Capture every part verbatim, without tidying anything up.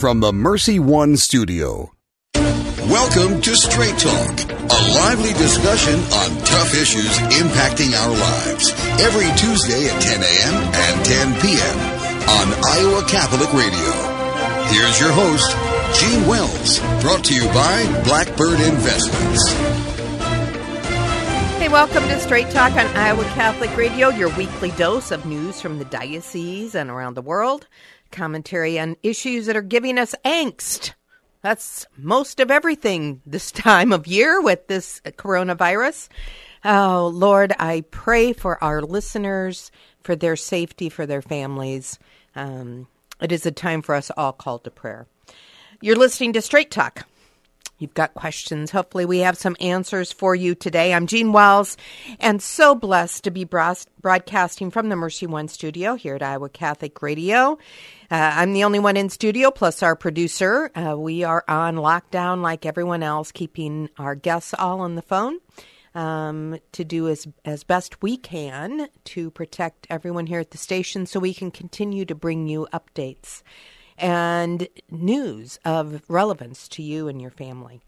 from the Mercy One studio. Welcome to Straight Talk, a lively discussion on tough issues impacting our lives. Every Tuesday at ten a.m. and ten p.m. on Iowa Catholic Radio. Here's your host, Jean Wells, brought to you by Blackbird Investments. Hey, welcome to Straight Talk on Iowa Catholic Radio, your weekly dose of news from the diocese and around the world, commentary on issues that are giving us angst. That's most of everything this time of year with this coronavirus. Oh, Lord, I pray for our listeners, for their safety, for their families. Um, it is a time for us all called to prayer. You're listening to Straight Talk. You've got questions. Hopefully we have some answers for you today. I'm Jean Wells, and so blessed to be broadcasting from the Mercy One studio here at Iowa Catholic Radio. Uh, I'm the only one in studio, plus our producer. Uh, we are on lockdown like everyone else, keeping our guests all on the phone um, to do as, as best we can to protect everyone here at the station so we can continue to bring you updates and news of relevance to you and your family.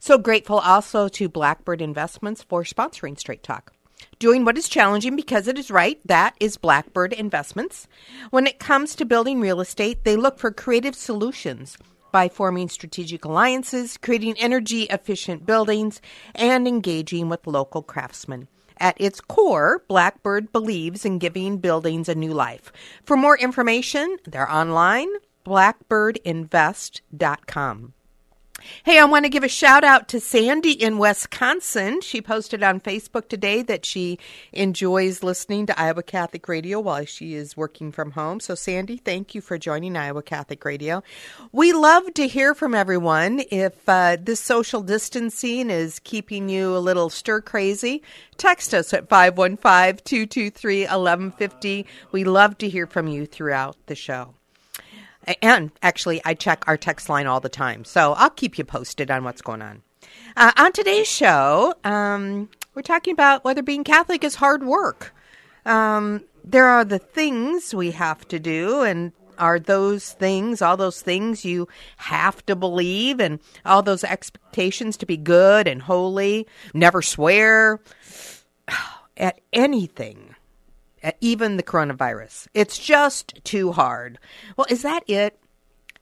So grateful also to Blackbird Investments for sponsoring Straight Talk. Doing what is challenging because it is right, that is Blackbird Investments. When it comes to building real estate, they look for creative solutions by forming strategic alliances, creating energy-efficient buildings, and engaging with local craftsmen. At its core, Blackbird believes in giving buildings a new life. For more information, they're online, blackbird invest dot com. Hey, I want to give a shout out to Sandy in Wisconsin. She posted on Facebook today that she enjoys listening to Iowa Catholic Radio while she is working from home. So, Sandy, thank you for joining Iowa Catholic Radio. We love to hear from everyone. If uh, this social distancing is keeping you a little stir crazy, text us at five one five, two two three, one one five zero. We love to hear from you throughout the show. And actually, I check our text line all the time, so I'll keep you posted on what's going on. Uh, on today's show, um, we're talking about whether being Catholic is hard work. Um, there are the things we have to do, and are those things, all those things you have to believe, and all those expectations to be good and holy, never swear at anything. Even the coronavirus. It's just too hard. Well, is that it?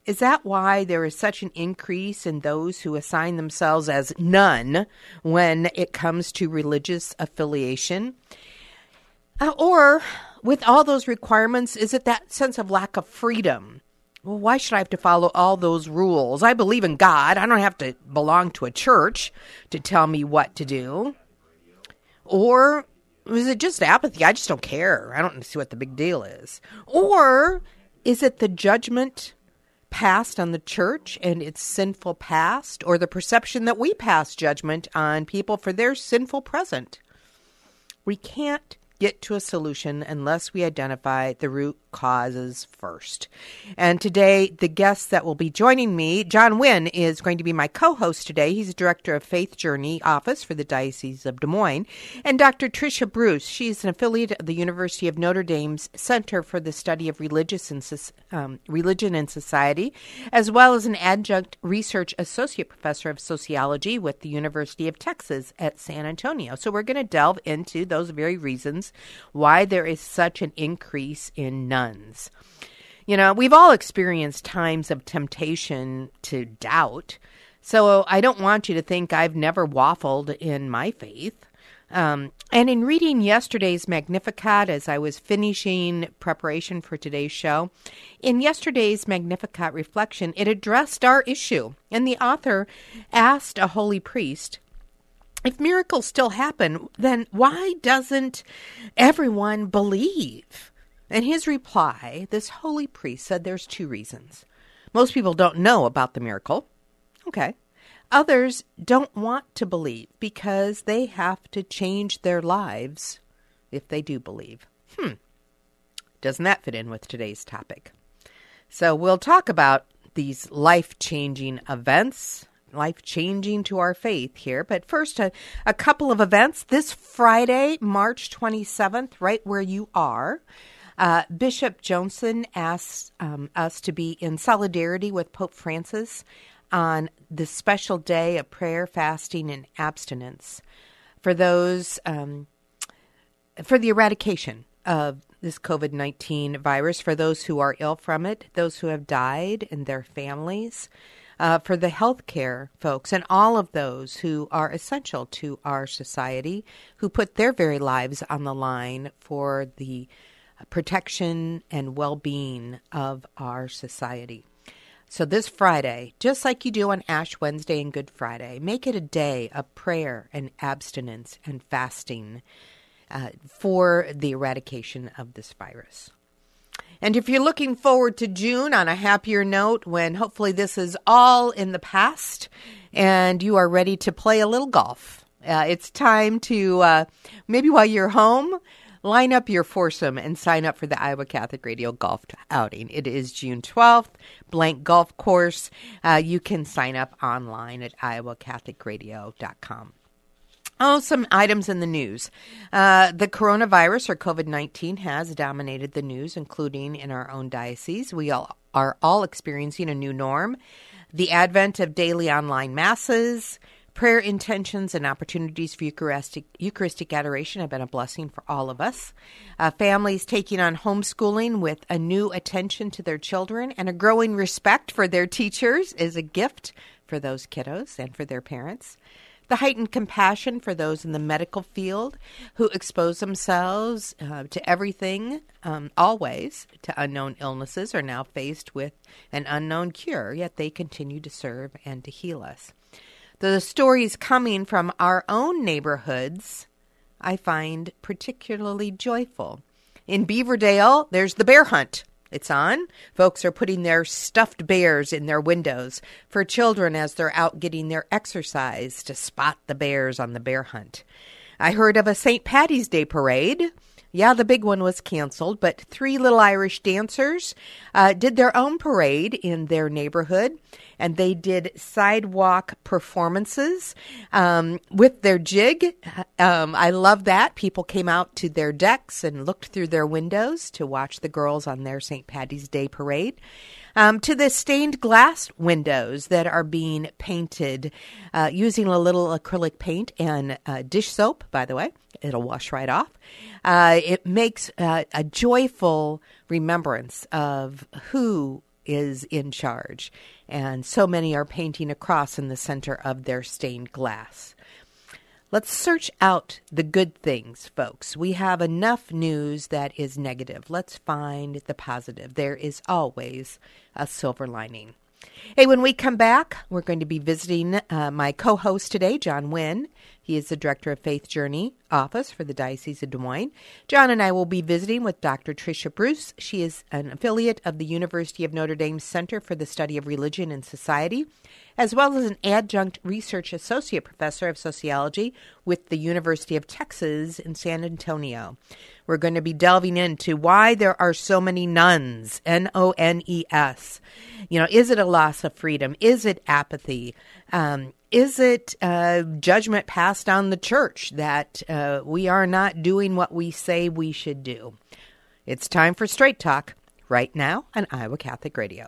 Is that why there is such an increase in those who assign themselves as none when it comes to religious affiliation? Uh, or with all those requirements, is it that sense of lack of freedom? Well, why should I have to follow all those rules? I believe in God. I don't have to belong to a church to tell me what to do. Or is it just apathy? I just don't care. I don't see what the big deal is. Or is it the judgment passed on the church and its sinful past, or the perception that we pass judgment on people for their sinful present? We can't get to a solution unless we identify the root causes first. And today, the guest that will be joining me, John Wynn, is going to be my co-host today. He's the Director of Faith Journey Office for the Diocese of Des Moines. And Doctor Trisha Bruce, she's an affiliate of the University of Notre Dame's Center for the Study of Religious and um, Religion and Society, as well as an adjunct research associate professor of sociology with the University of Texas at San Antonio. So we're going to delve into those very reasons why there is such an increase in nuns. You know, we've all experienced times of temptation to doubt. So I don't want you to think I've never waffled in my faith. Um, and in reading yesterday's Magnificat, as I was finishing preparation for today's show, in yesterday's Magnificat reflection, it addressed our issue. And the author asked a holy priest, if miracles still happen, then why doesn't everyone believe? And his reply, this holy priest said there's two reasons. Most people don't know about the miracle. Okay. Others don't want to believe because they have to change their lives if they do believe. Hmm. Doesn't that fit in with today's topic? So we'll talk about these life-changing events, life-changing to our faith here. But first, a, a couple of events. This Friday, March twenty-seventh, right where you are, Uh, Bishop Johnson asks um, us to be in solidarity with Pope Francis on this special day of prayer, fasting, and abstinence for those um, for the eradication of this COVID nineteen virus, for those who are ill from it, those who have died and their families, uh, for the healthcare folks and all of those who are essential to our society, who put their very lives on the line for the protection and well-being of our society. So this Friday, just like you do on Ash Wednesday and Good Friday, make it a day of prayer and abstinence and fasting uh, for the eradication of this virus. And if you're looking forward to June on a happier note, when hopefully this is all in the past and you are ready to play a little golf, uh, it's time to uh, maybe while you're home, line up your foursome and sign up for the Iowa Catholic Radio Golf Outing. It is June twelfth, Blank Golf Course. Uh, you can sign up online at iowa catholic radio dot com. Oh, some items in the news. Uh, the coronavirus or COVID nineteen has dominated the news, including in our own diocese. We all are all experiencing a new norm. The advent of daily online masses, prayer intentions, and opportunities for Eucharistic, Eucharistic adoration have been a blessing for all of us. Uh, families taking on homeschooling with a new attention to their children and a growing respect for their teachers is a gift for those kiddos and for their parents. The heightened compassion for those in the medical field who expose themselves uh, to everything, um, always, to unknown illnesses are now faced with an unknown cure, yet they continue to serve and to heal us. The stories coming from our own neighborhoods I find particularly joyful. In Beaverdale, there's the bear hunt. It's on. Folks are putting their stuffed bears in their windows for children as they're out getting their exercise to spot the bears on the bear hunt. I heard of a Saint Paddy's Day parade. Yeah, the big one was canceled, but three little Irish dancers uh, did their own parade in their neighborhood, and they did sidewalk performances um, with their jig. Um, I love that. People came out to their decks and looked through their windows to watch the girls on their Saint Paddy's Day parade. Um, to the stained glass windows that are being painted uh, using a little acrylic paint and uh, dish soap, by the way. It'll wash right off. Uh, it makes uh, a joyful remembrance of who is in charge. And so many are painting a cross in the center of their stained glass. Let's search out the good things, folks. We have enough news that is negative. Let's find the positive. There is always a silver lining. Hey, when we come back, we're going to be visiting uh, my co-host today, John Wynn. He is the Director of Faith Journey Office for the Diocese of Des Moines. John and I will be visiting with Doctor Trisha Bruce. She is an affiliate of the University of Notre Dame Center for the Study of Religion and Society, as well as an adjunct research associate professor of sociology with the University of Texas in San Antonio. We're going to be delving into why there are so many nuns, N O N E S. You know, is it a loss of freedom? Is it apathy? Um, is it uh, judgment passed on the church that uh, we are not doing what we say we should do? It's time for Straight Talk right now on Iowa Catholic Radio.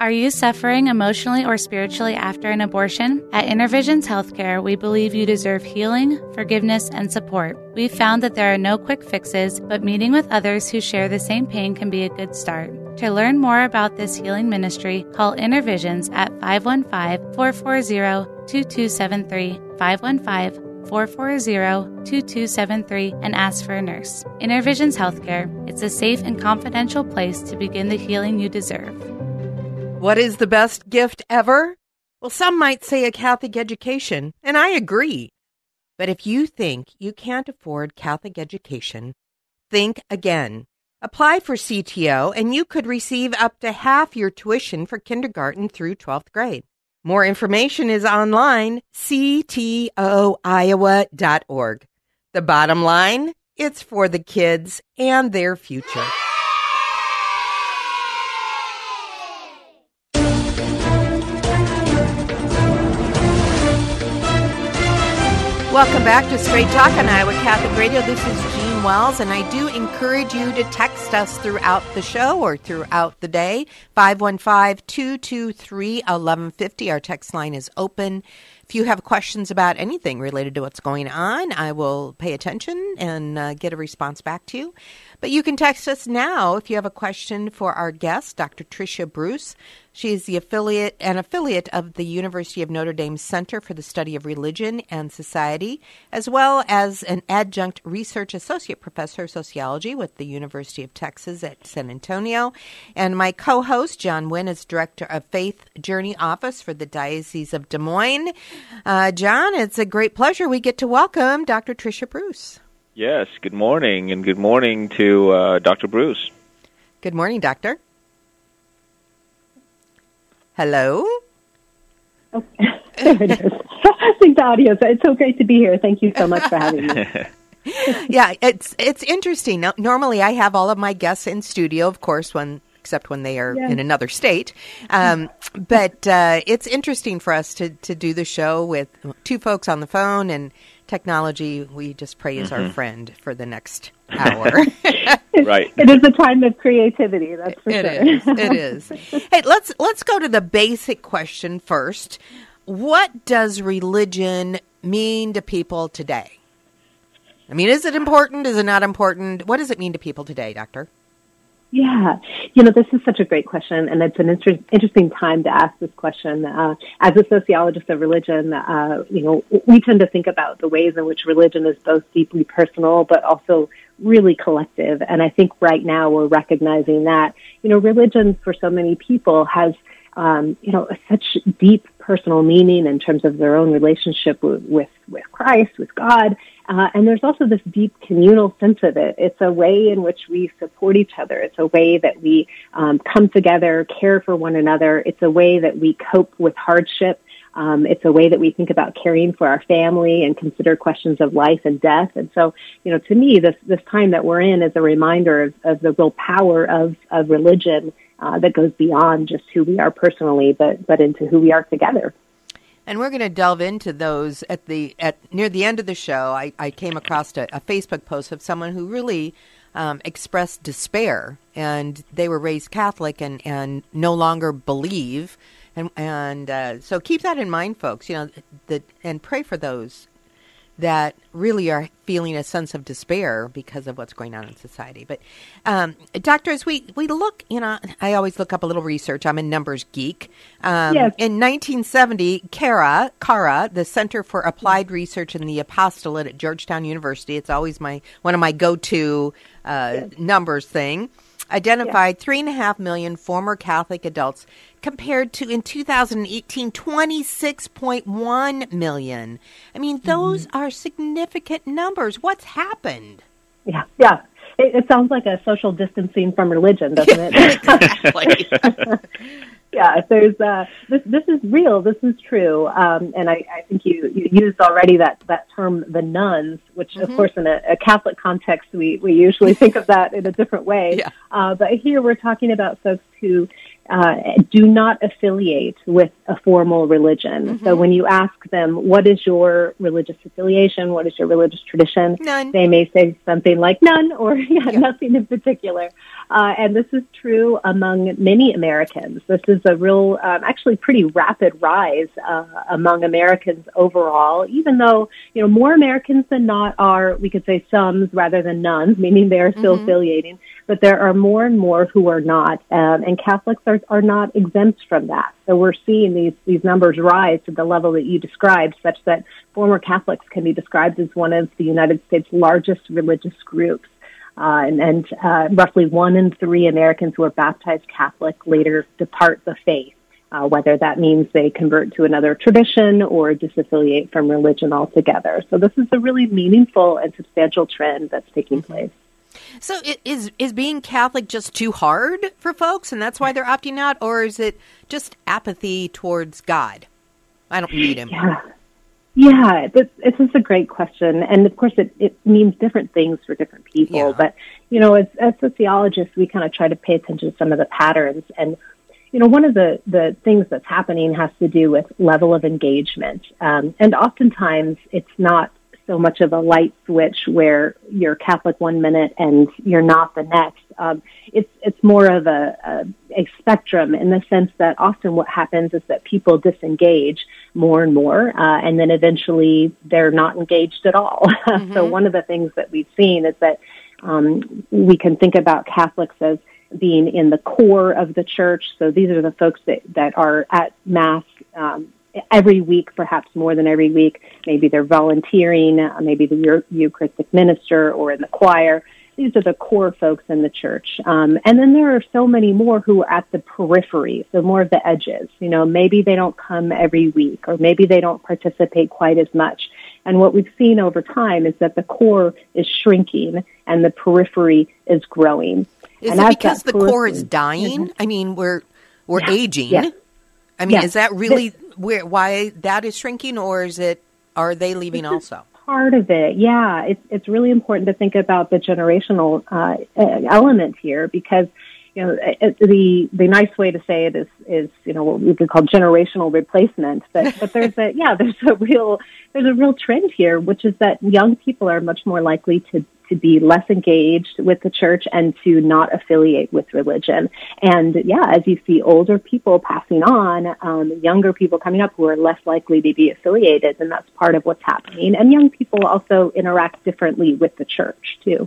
Are you suffering emotionally or spiritually after an abortion? At Inner Visions Healthcare, we believe you deserve healing, forgiveness, and support. We've found that there are no quick fixes, but meeting with others who share the same pain can be a good start. To learn more about this healing ministry, call Inner Visions at five one five, four four zero, two two seven three, five one five, four four zero, two two seven three, and ask for a nurse. Inner Visions Healthcare, it's a safe and confidential place to begin the healing you deserve. What is the best gift ever? Well, some might say a Catholic education, and I agree. But if you think you can't afford Catholic education, think again. Apply for C T O, and you could receive up to half your tuition for kindergarten through twelfth grade. More information is online, c t o iowa dot org. The bottom line, it's for the kids and their future. Welcome back to Straight Talk on Iowa Catholic Radio. This is Jean Wells, and I do encourage you to text us throughout the show or throughout the day. five one five, two two three, eleven fifty. Our text line is open. If you have questions about anything related to what's going on, I will pay attention and uh, get a response back to you. But you can text us now if you have a question for our guest, Doctor Trisha Bruce. She is the affiliate, an affiliate of the University of Notre Dame Center for the Study of Religion and Society, as well as an adjunct research associate professor of sociology with the University of Texas at San Antonio. And my co-host, John Wynn, is director of Faith Journey Office for the Diocese of Des Moines. Uh, John, it's a great pleasure. We get to welcome Doctor Trisha Bruce. Yes, good morning, and good morning to uh, Doctor Bruce. Good morning, Doctor. Hello? Oh, there it is. I think the audio, it's so great to be here. Thank you so much for having me. Yeah, it's it's interesting. Now, normally I have all of my guests in studio, of course, when except when they are yeah. in another state. Um, but uh, it's interesting for us to, to do the show with two folks on the phone, and technology, we just pray, is mm-hmm. our friend for the next hour. Right. It is a time of creativity, that's for it sure. It is. It is. Hey, let's let's go to the basic question first. What does religion mean to people today? I mean, is it important? Is it not important? What does it mean to people today, Doctor? Yeah. You know, this is such a great question, and it's an inter- interesting time to ask this question. Uh, as a sociologist of religion, uh, you know, we tend to think about the ways in which religion is both deeply personal but also really collective. And I think right now we're recognizing that, you know, religion for so many people has, um, you know, such deep personal meaning in terms of their own relationship with, with, with Christ, with God. Uh, and there's also this deep communal sense of it. It's a way in which we support each other. It's a way that we um, come together, care for one another. It's a way that we cope with hardship. Um, it's a way that we think about caring for our family and consider questions of life and death. And so, you know, to me, this this time that we're in is a reminder of, of the real power of, of religion uh, that goes beyond just who we are personally, but but into who we are together. And we're going to delve into those at the at near the end of the show. I, I came across a, a Facebook post of someone who really um, expressed despair, and they were raised Catholic and, and no longer believe. And, and uh, so keep that in mind, folks. You know, the, and pray for those that really are feeling a sense of despair because of what's going on in society. But, um, doctor, as we, we look, you know, I always look up a little research. I'm a numbers geek. Um, yes. In nineteen seventy, CARA, CARA, the Center for Applied Research in the Apostolate at Georgetown University, it's always my one of my go-to uh, yes. numbers thing, identified yeah. three and a half million former Catholic adults compared to, in two thousand eighteen, twenty-six point one million. I mean, those mm. are significant numbers. What's happened? Yeah, yeah. It, it sounds like a social distancing from religion, doesn't it? Exactly. Yeah, there's, uh, this, this is real. This is true. Um, and I, I think you, you used already that, that term, the nuns, which, mm-hmm. of course, in a, a Catholic context, we, we usually think of that in a different way. Yeah. Uh, but here we're talking about folks who uh, do not affiliate with a formal religion. Mm-hmm. So when you ask them, what is your religious affiliation? What is your religious tradition? None. They may say something like none or yeah, yeah. nothing in particular. Uh, and this is true among many Americans. This is a real, um, actually pretty rapid rise uh, among Americans overall, even though, you know, more Americans than not are, we could say, sums rather than nuns, meaning they're still mm-hmm. affiliating. But there are more and more who are not, um, and Catholics are, are not exempt from that. So we're seeing these, these numbers rise to the level that you described, such that former Catholics can be described as one of the United States' largest religious groups. Uh, and and uh, roughly one in three Americans who are baptized Catholic later depart the faith, uh, whether that means they convert to another tradition or disaffiliate from religion altogether. So this is a really meaningful and substantial trend that's taking place. So it, is is being Catholic just too hard for folks, and that's why they're opting out, or is it just apathy towards God? I don't need him. Yeah. Yeah, this, this is a great question. And, of course, it, it means different things for different people. Yeah. But, you know, as, as sociologists, we kind of try to pay attention to some of the patterns. And, you know, one of the, the things that's happening has to do with level of engagement. Um, and oftentimes it's not so much of a light switch where you're Catholic one minute and you're not the next. Um, it's it's more of a, a, a spectrum in the sense that often what happens is that people disengage more and more, uh, and then eventually they're not engaged at all. Mm-hmm. So one of the things that we've seen is that um, we can think about Catholics as being in the core of the church. So these are the folks that, that are at Mass um, every week, perhaps more than every week. Maybe they're volunteering, uh, maybe the Euro- Eucharistic minister or in the choir. These are the core folks in the church. Um, and then there are so many more who are at the periphery, so more of the edges. You know, maybe they don't come every week or maybe they don't participate quite as much. And what we've seen over time is that the core is shrinking and the periphery is growing. Is and it because the periphery, core is dying? Mm-hmm. I mean, we're we're yeah. aging. Yeah. I mean, yeah. is that really this, where, why that is shrinking, or is it are they leaving also? Part of it, yeah, it's it's really important to think about the generational uh, element here, because you know it, the the nice way to say it is is you know what we could call generational replacement, but but there's a yeah there's a real there's a real trend here, which is that young people are much more likely to. to be less engaged with the church and to not affiliate with religion. And yeah, as you see older people passing on, um, younger people coming up who are less likely to be affiliated, and that's part of what's happening. And young people also interact differently with the church, too.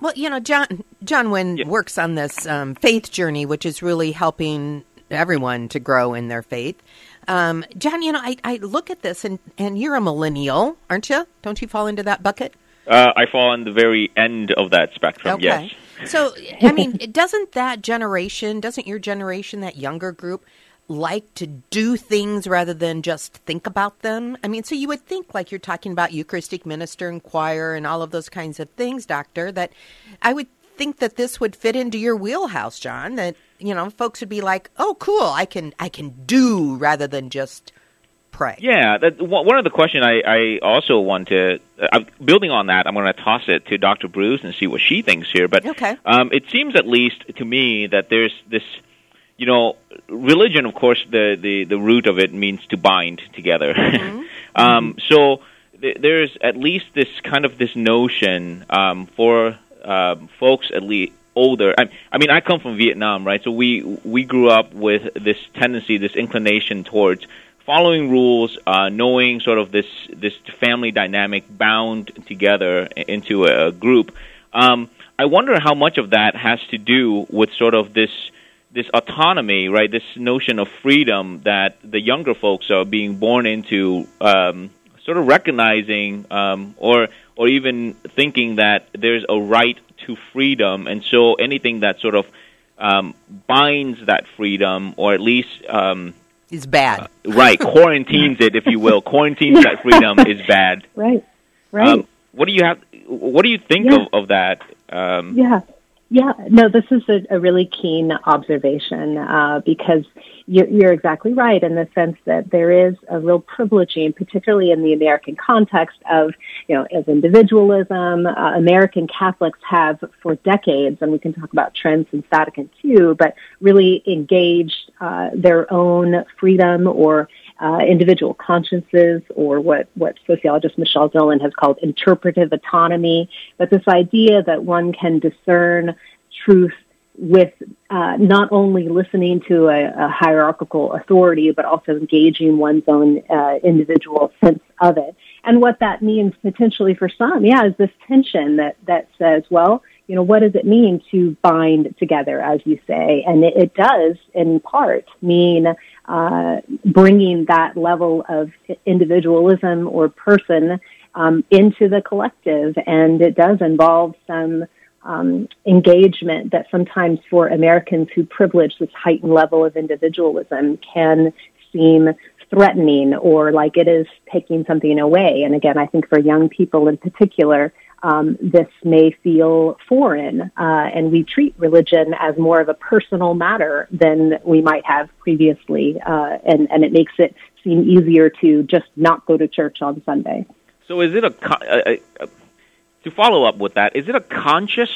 Well, you know, John, John Wynn yeah. works on this um, faith journey, which is really helping everyone to grow in their faith. Um, John, you know, I, I look at this, and, and you're a millennial, aren't you? Don't you fall into that bucket? Uh, I fall on the very end of that spectrum, okay. yes. So, I mean, doesn't that generation, doesn't your generation, that younger group, like to do things rather than just think about them? I mean, so you would think, like you're talking about Eucharistic minister and choir and all of those kinds of things, Doctor, that I would think that this would fit into your wheelhouse, John, that, you know, folks would be like, oh, cool, I can, I can do rather than just... Pray. Yeah, that, one of the questions I, I also want to, uh, building on that, I'm going to toss it to Doctor Bruce and see what she thinks here. But okay. um, it seems, at least to me, that there's this, you know, religion, of course, the, the, the root of it means to bind together. Mm-hmm. um, so th- there's at least this kind of this notion um, for um, folks at least older. I, I mean, I come from Vietnam, right? So we we grew up with this tendency, this inclination towards following rules, uh, knowing sort of this this family dynamic bound together into a group. Um, I wonder how much of that has to do with sort of this this autonomy, right? This notion of freedom that the younger folks are being born into, um, sort of recognizing um, or or even thinking that there's a right to freedom, and so anything that sort of um, binds that freedom, or at least um, is bad, uh, right? Quarantines it, if you will. Quarantines that freedom is bad, right? Right. Um, what do you have? What do you think yeah. of, of that? Um, yeah. Yeah, no, this is a, a really keen observation, uh, because you're, you're exactly right in the sense that there is a real privileging, particularly in the American context of, you know, as individualism, uh, American Catholics have for decades, and we can talk about trends since Vatican Two, but really engaged uh, their own freedom or Uh, individual consciences, or what, what sociologist Michelle Dillon has called interpretive autonomy. But this idea that one can discern truth with uh, not only listening to a, a hierarchical authority, but also engaging one's own uh, individual sense of it. And what that means potentially for some, yeah, is this tension that, that says, well, you know, what does it mean to bind together, as you say? And it, it does, in part, mean uh, bringing that level of individualism or person um, into the collective. And it does involve some um, engagement that sometimes for Americans who privilege this heightened level of individualism can seem threatening, or like it is taking something away. And again, I think for young people in particular, Um, this may feel foreign, uh, and we treat religion as more of a personal matter than we might have previously, uh, and, and it makes it seem easier to just not go to church on Sunday. So is it a, a, a to follow up with that, is it a conscious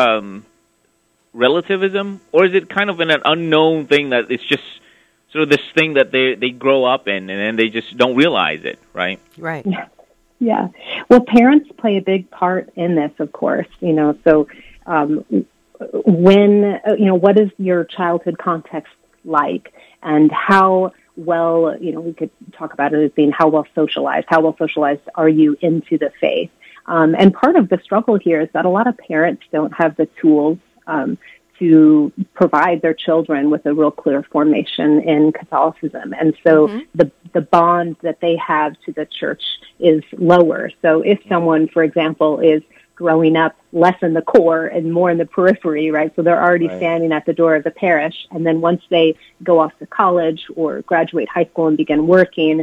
um, relativism, or is it kind of an, an unknown thing that it's just sort of this thing that they, they grow up in, and then they just don't realize it, right? Right. Yeah. Yeah. Well, parents play a big part in this, of course, you know, so um, when, you know, what is your childhood context like, and how well, you know, we could talk about it as being how well socialized, how well socialized are you into the faith? Um, and part of the struggle here is that a lot of parents don't have the tools um, to provide their children with a real clear formation in Catholicism. And so mm-hmm. the the bond that they have to the church is lower. So if someone, for example, is growing up less in the core and more in the periphery, right? So they're already right. standing at the door of the parish. And then once they go off to college or graduate high school and begin working,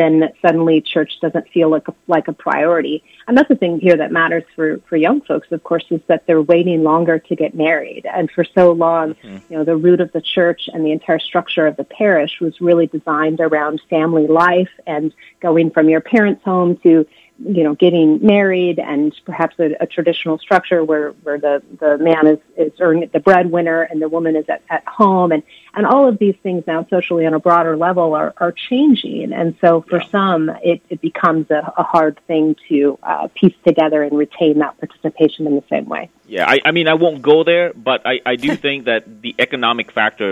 then suddenly church doesn't feel like a, like a priority. Another thing here that matters for, for young folks, of course, is that they're waiting longer to get married. And for so long, mm-hmm. you know, the root of the church and the entire structure of the parish was really designed around family life and going from your parents' home to, you know, getting married, and perhaps a, a traditional structure where, where the, the man is, is earning the breadwinner and the woman is at, at home. And, and all of these things now socially on a broader level are, are changing. And so for yeah. some, it, it becomes a, a hard thing to uh, piece together and retain that participation in the same way. Yeah, I, I mean, I won't go there, but I, I do think that the economic factor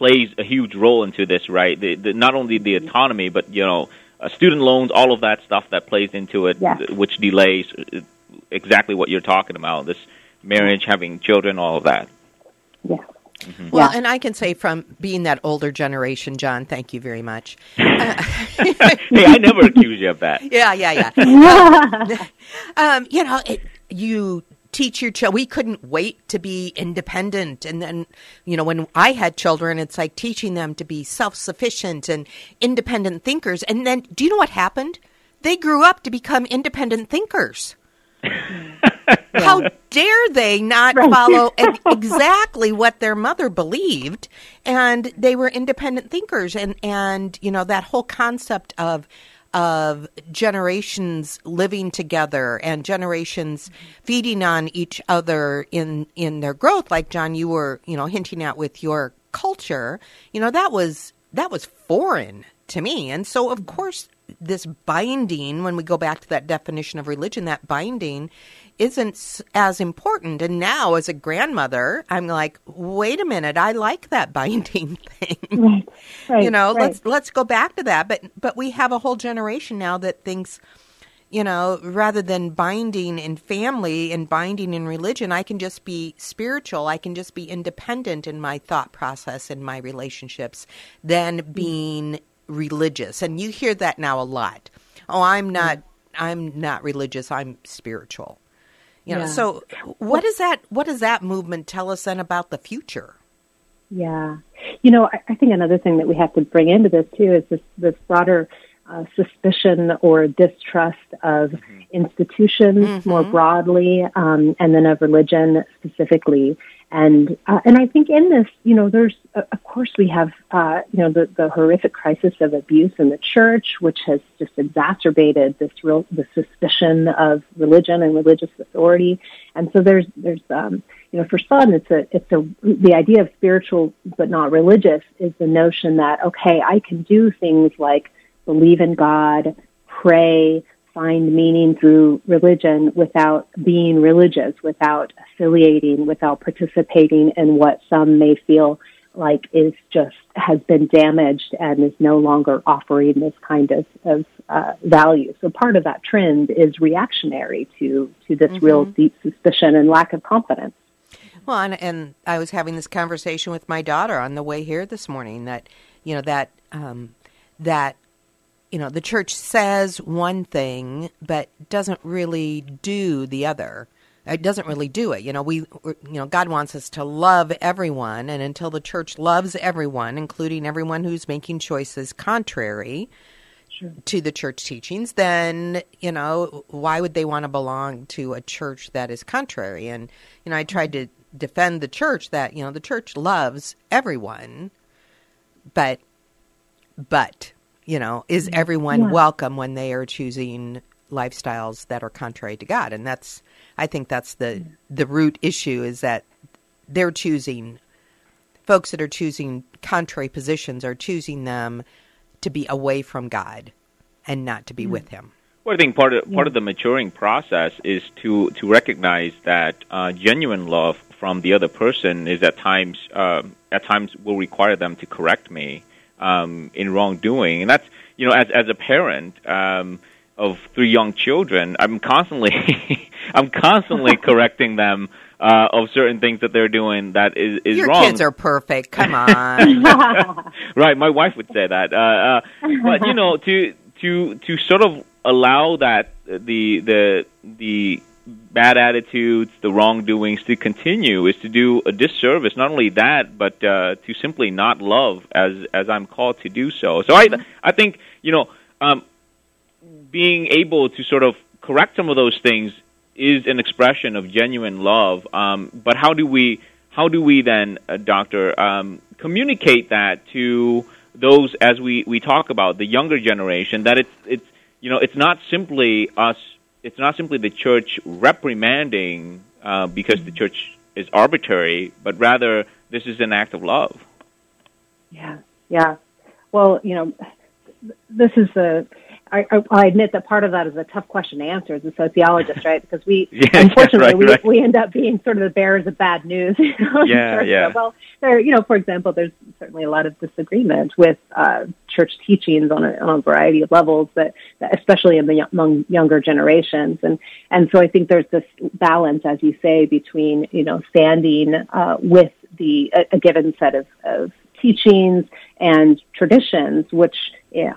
plays a huge role into this, right? The, the, not only the autonomy, but, you know, Uh, student loans, all of that stuff that plays into it, yeah. which delays exactly what you're talking about, this marriage, having children, all of that. Yeah. Mm-hmm. Well, yeah. and I can say from being that older generation, John, thank you very much. Uh, hey, I never accuse you of that. Yeah, yeah, yeah. um, um, you know, it, you teach your child. We couldn't wait to be independent. And then, you know, when I had children, it's like teaching them to be self-sufficient and independent thinkers. And then, do you know what happened? They grew up to become independent thinkers. How dare they not follow exactly what their mother believed? And they were independent thinkers. And, and you know, that whole concept of of generations living together and generations feeding on each other in, in their growth, like, John, you were, you know, hinting at with your culture, you know, that was that was foreign to me. And so, of course, this binding, when we go back to that definition of religion, that binding isn't as important. And now as a grandmother, I'm like, wait a minute, I like that binding thing. Right, right, you know, right. let's let's go back to that. But but we have a whole generation now that thinks, you know, rather than binding in family and binding in religion, I can just be spiritual. I can just be independent in my thought process and my relationships than being religious. And you hear that now a lot. Oh, I'm not I'm not religious, I'm spiritual. You know, yeah. So what is that what does that movement tell us then about the future? Yeah. You know, I, I think another thing that we have to bring into this too is this this broader Uh, suspicion or distrust of mm-hmm. institutions mm-hmm. more broadly, um, and then of religion specifically. And uh, and I think in this, you know, there's, uh, of course, we have, uh, you know, the, the horrific crisis of abuse in the church, which has just exacerbated this real, the suspicion of religion and religious authority. And so there's, there's, um, you know, for some, it's a, it's a, the idea of spiritual but not religious is the notion that, okay, I can do things like believe in God, pray, find meaning through religion without being religious, without affiliating, without participating in what some may feel like is just has been damaged and is no longer offering this kind of, of uh, value. So part of that trend is reactionary to, to this mm-hmm. real deep suspicion and lack of confidence. Well, and, and I was having this conversation with my daughter on the way here this morning that, you know, that, um, that, you know, the church says one thing, but doesn't really do the other. It doesn't really do it. You know, we, you know, God wants us to love everyone. And until the church loves everyone, including everyone who's making choices contrary sure. to the church teachings, then, you know, why would they want to belong to a church that is contrary? And, you know, I tried to defend the church that, you know, the church loves everyone, but, but. You know, is everyone yeah. welcome when they are choosing lifestyles that are contrary to God? And that's, I think that's the, yeah. the root issue is that they're choosing, folks that are choosing contrary positions are choosing them to be away from God and not to be mm-hmm. with Him. Well, I think part of, yeah. part of the maturing process is to, to recognize that uh, genuine love from the other person is at times, uh, at times will require them to correct me. Um, in wrongdoing, and that's, you know, as as a parent um, of three young children, I'm constantly I'm constantly correcting them uh, of certain things that they're doing that is, is Your wrong. Your kids are perfect. Come on, right? My wife would say that, uh, uh, but you know, to to to sort of allow that the the the bad attitudes, the wrongdoings to continue is to do a disservice. Not only that, but uh, to simply not love as as I'm called to do so. So I I think, you know, um, being able to sort of correct some of those things is an expression of genuine love. Um, but how do we how do we then, uh, Doctor, um, communicate that to those as we, we talk about the younger generation that it's it's you know it's not simply us. It's not simply the church reprimanding uh, because the church is arbitrary, but rather this is an act of love. Yeah, yeah. Well, you know, this is a, I, I admit that part of that is a tough question to answer as a sociologist, right? Because we, yeah, unfortunately, right, we, right. we end up being sort of the bearers of bad news. You know, yeah, yeah. Well, there, you know, for example, there's certainly a lot of disagreement with uh, church teachings on a, on a variety of levels, that, that especially in the young, among younger generations. And, and so I think there's this balance, as you say, between, you know, standing uh, with the a, a given set of, of teachings and traditions, which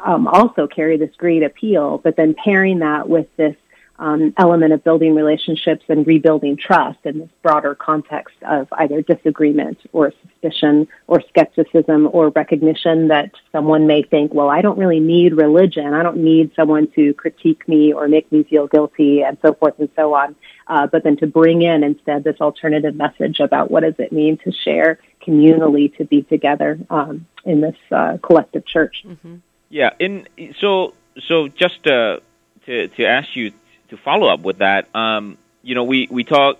um, also carry this great appeal, but then pairing that with this um, element of building relationships and rebuilding trust in this broader context of either disagreement or suspicion or skepticism or recognition that someone may think, well, I don't really need religion. I don't need someone to critique me or make me feel guilty and so forth and so on. Uh, but then to bring in instead this alternative message about what does it mean to share communally, to be together um, in this uh, collective church. Mm-hmm. Yeah, in so so just uh, to to ask you to follow up with that, um, you know, we we talked.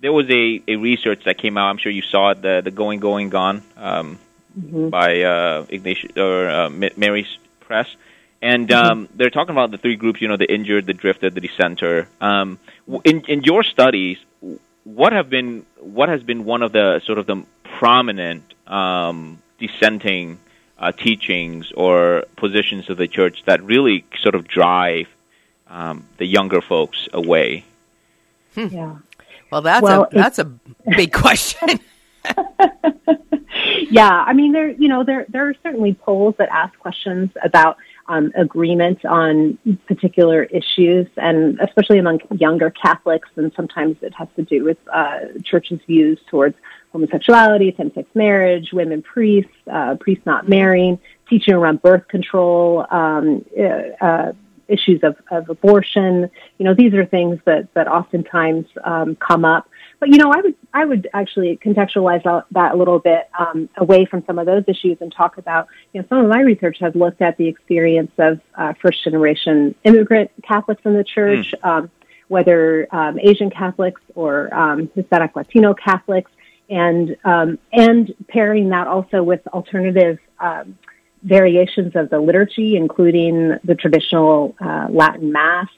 There was a, a research that came out. I'm sure you saw it, the the Going Going Gone um, mm-hmm. by uh, Ignatius or uh, Mary's Press, And um, they're talking about the three groups, you know, the injured, the drifted, the dissenter. Um, in, in your studies, what have been what has been one of the sort of the prominent um, dissenting uh, teachings or positions of the church that really sort of drive um, the younger folks away? Hmm. Yeah. Well, that's well, a that's a big question. Yeah, I mean, there you know there there are certainly polls that ask questions about um, agreement on particular issues, and especially among younger Catholics. And sometimes it has to do with uh, churches' views towards homosexuality, same-sex marriage, women priests, uh, priests not marrying, teaching around birth control, um, uh, issues of, of abortion. You know, these are things that that oftentimes um, come up. But, you know, I would I would actually contextualize that a little bit um, away from some of those issues and talk about, you know, some of my research has looked at the experience of uh, first-generation immigrant Catholics in the church, mm. um, whether um, Asian Catholics or um, Hispanic Latino Catholics, and um, and pairing that also with alternative um, variations of the liturgy, including the traditional uh, Latin Mass.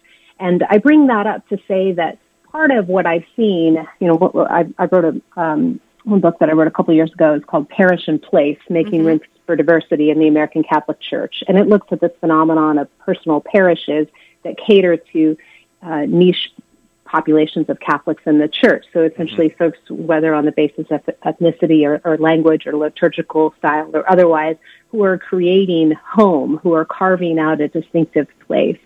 And I bring that up to say that part of what I've seen, you know, I, I wrote a um, one book that I wrote a couple of years ago. It's called Parish and Place, Making mm-hmm. Room for Diversity in the American Catholic Church. And it looks at this phenomenon of personal parishes that cater to uh, niche populations of Catholics in the church. So essentially mm-hmm. folks, whether on the basis of ethnicity or, or language or liturgical style or otherwise, who are creating home, who are carving out a distinctive place.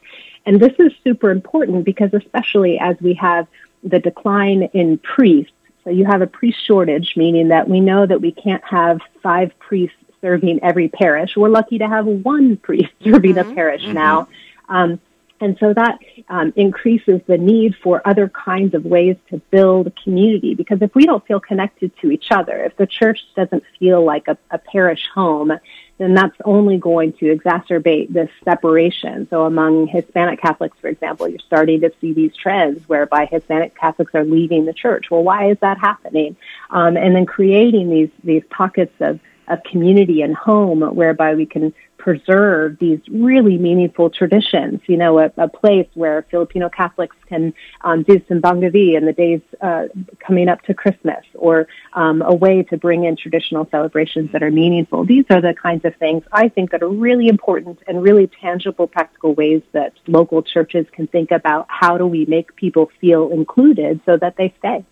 And this is super important because especially as we have the decline in priests, so you have a priest shortage, meaning that we know that we can't have five priests serving every parish. We're lucky to have one priest serving mm-hmm. a parish mm-hmm. now. Um, and so that um, increases the need for other kinds of ways to build community, because if we don't feel connected to each other, if the church doesn't feel like a, a parish home, then that's only going to exacerbate this separation. So among Hispanic Catholics, for example, you're starting to see these trends whereby Hispanic Catholics are leaving the church. Well, why is that happening? Um, and then creating these these pockets of, of community and home whereby we can preserve these really meaningful traditions. You know, a, a place where Filipino Catholics can um, do Sambangavi in the days uh, coming up to Christmas, or um, a way to bring in traditional celebrations that are meaningful. These are the kinds of things I think that are really important and really tangible, practical ways that local churches can think about how do we make people feel included so that they stay.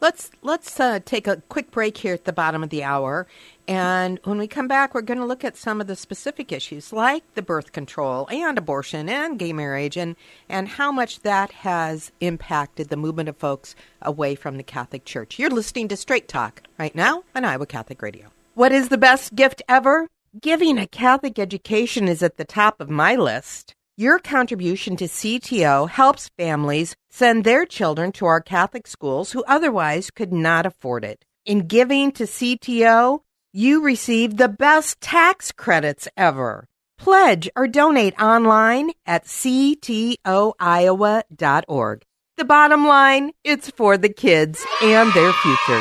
Let's let's uh, take a quick break here at the bottom of the hour, and when we come back, we're going to look at some of the specific issues like the birth control and abortion and gay marriage and, and how much that has impacted the movement of folks away from the Catholic Church. You're listening to Straight Talk right now on Iowa Catholic Radio. What is the best gift ever? Giving a Catholic education is at the top of my list. Your contribution to C T O helps families send their children to our Catholic schools who otherwise could not afford it. In giving to C T O, you receive the best tax credits ever. Pledge or donate online at c t o iowa dot org. The bottom line, it's for the kids and their future.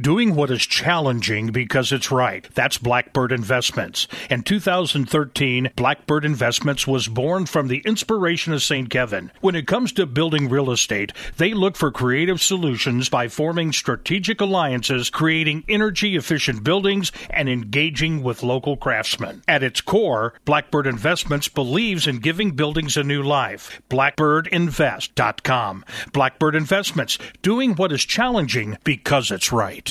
Doing what is challenging because it's right. That's Blackbird Investments. In two thousand thirteen, Blackbird Investments was born from the inspiration of Saint Kevin. When it comes to building real estate, they look for creative solutions by forming strategic alliances, creating energy-efficient buildings, and engaging with local craftsmen. At its core, Blackbird Investments believes in giving buildings a new life. blackbird invest dot com. Blackbird Investments, doing what is challenging because it's right.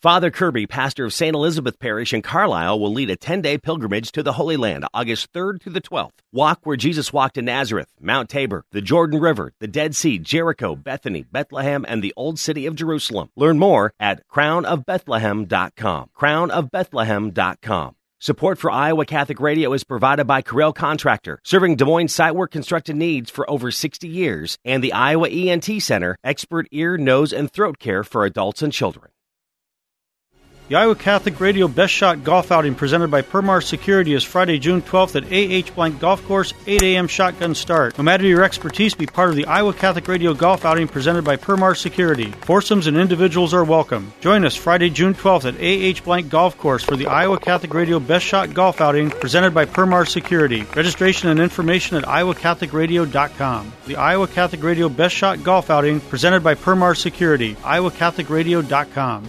Father Kirby, pastor of Saint Elizabeth Parish in Carlisle, will lead a ten-day pilgrimage to the Holy Land, August third through the twelfth. Walk where Jesus walked in Nazareth, Mount Tabor, the Jordan River, the Dead Sea, Jericho, Bethany, Bethlehem, and the Old City of Jerusalem. Learn more at crown of bethlehem dot com. crown of bethlehem dot com. Support for Iowa Catholic Radio is provided by Correll Contractor, serving Des Moines site work construction needs for over sixty years, and the Iowa E N T Center, expert ear, nose, and throat care for adults and children. The Iowa Catholic Radio Best Shot Golf Outing presented by PerMar Security is Friday, June twelfth at A H. Blank Golf Course, eight a.m. shotgun start. No matter your expertise, be part of the Iowa Catholic Radio Golf Outing presented by PerMar Security. Foursomes and individuals are welcome. Join us Friday, June twelfth at A H. Blank Golf Course for the Iowa Catholic Radio Best Shot Golf Outing presented by PerMar Security. Registration and information at iowa catholic radio dot com. The Iowa Catholic Radio Best Shot Golf Outing presented by PerMar Security, iowa catholic radio dot com.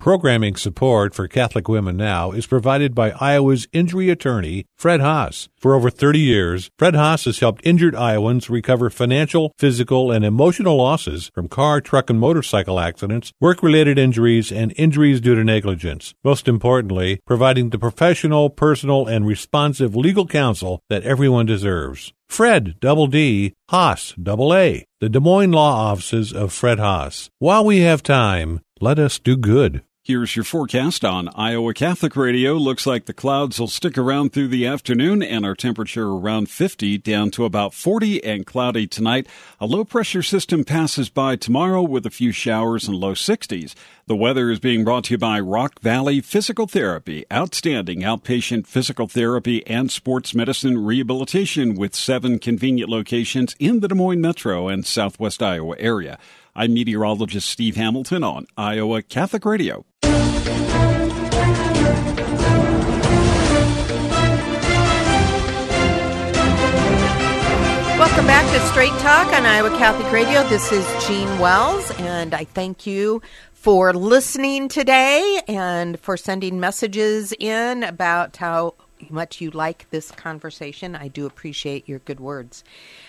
Programming support for Catholic Women Now is provided by Iowa's injury attorney, Fred Haas. For over thirty years, Fred Haas has helped injured Iowans recover financial, physical, and emotional losses from car, truck, and motorcycle accidents, work-related injuries, and injuries due to negligence. Most importantly, providing the professional, personal, and responsive legal counsel that everyone deserves. Fred, double D, Haas, double A. The Des Moines Law Offices of Fred Haas. While we have time, let us do good. Here's your forecast on Iowa Catholic Radio. Looks like the clouds will stick around through the afternoon and our temperature around fifty, down to about forty and cloudy tonight. A low-pressure system passes by tomorrow with a few showers and low sixties. The weather is being brought to you by Rock Valley Physical Therapy, outstanding outpatient physical therapy and sports medicine rehabilitation with seven convenient locations in the Des Moines metro and southwest Iowa area. I'm meteorologist Steve Hamilton on Iowa Catholic Radio. Welcome back to Straight Talk on Iowa Catholic Radio. This is Jean Wells, and I thank you for listening today and for sending messages in about how much you like this conversation. I do appreciate your good words.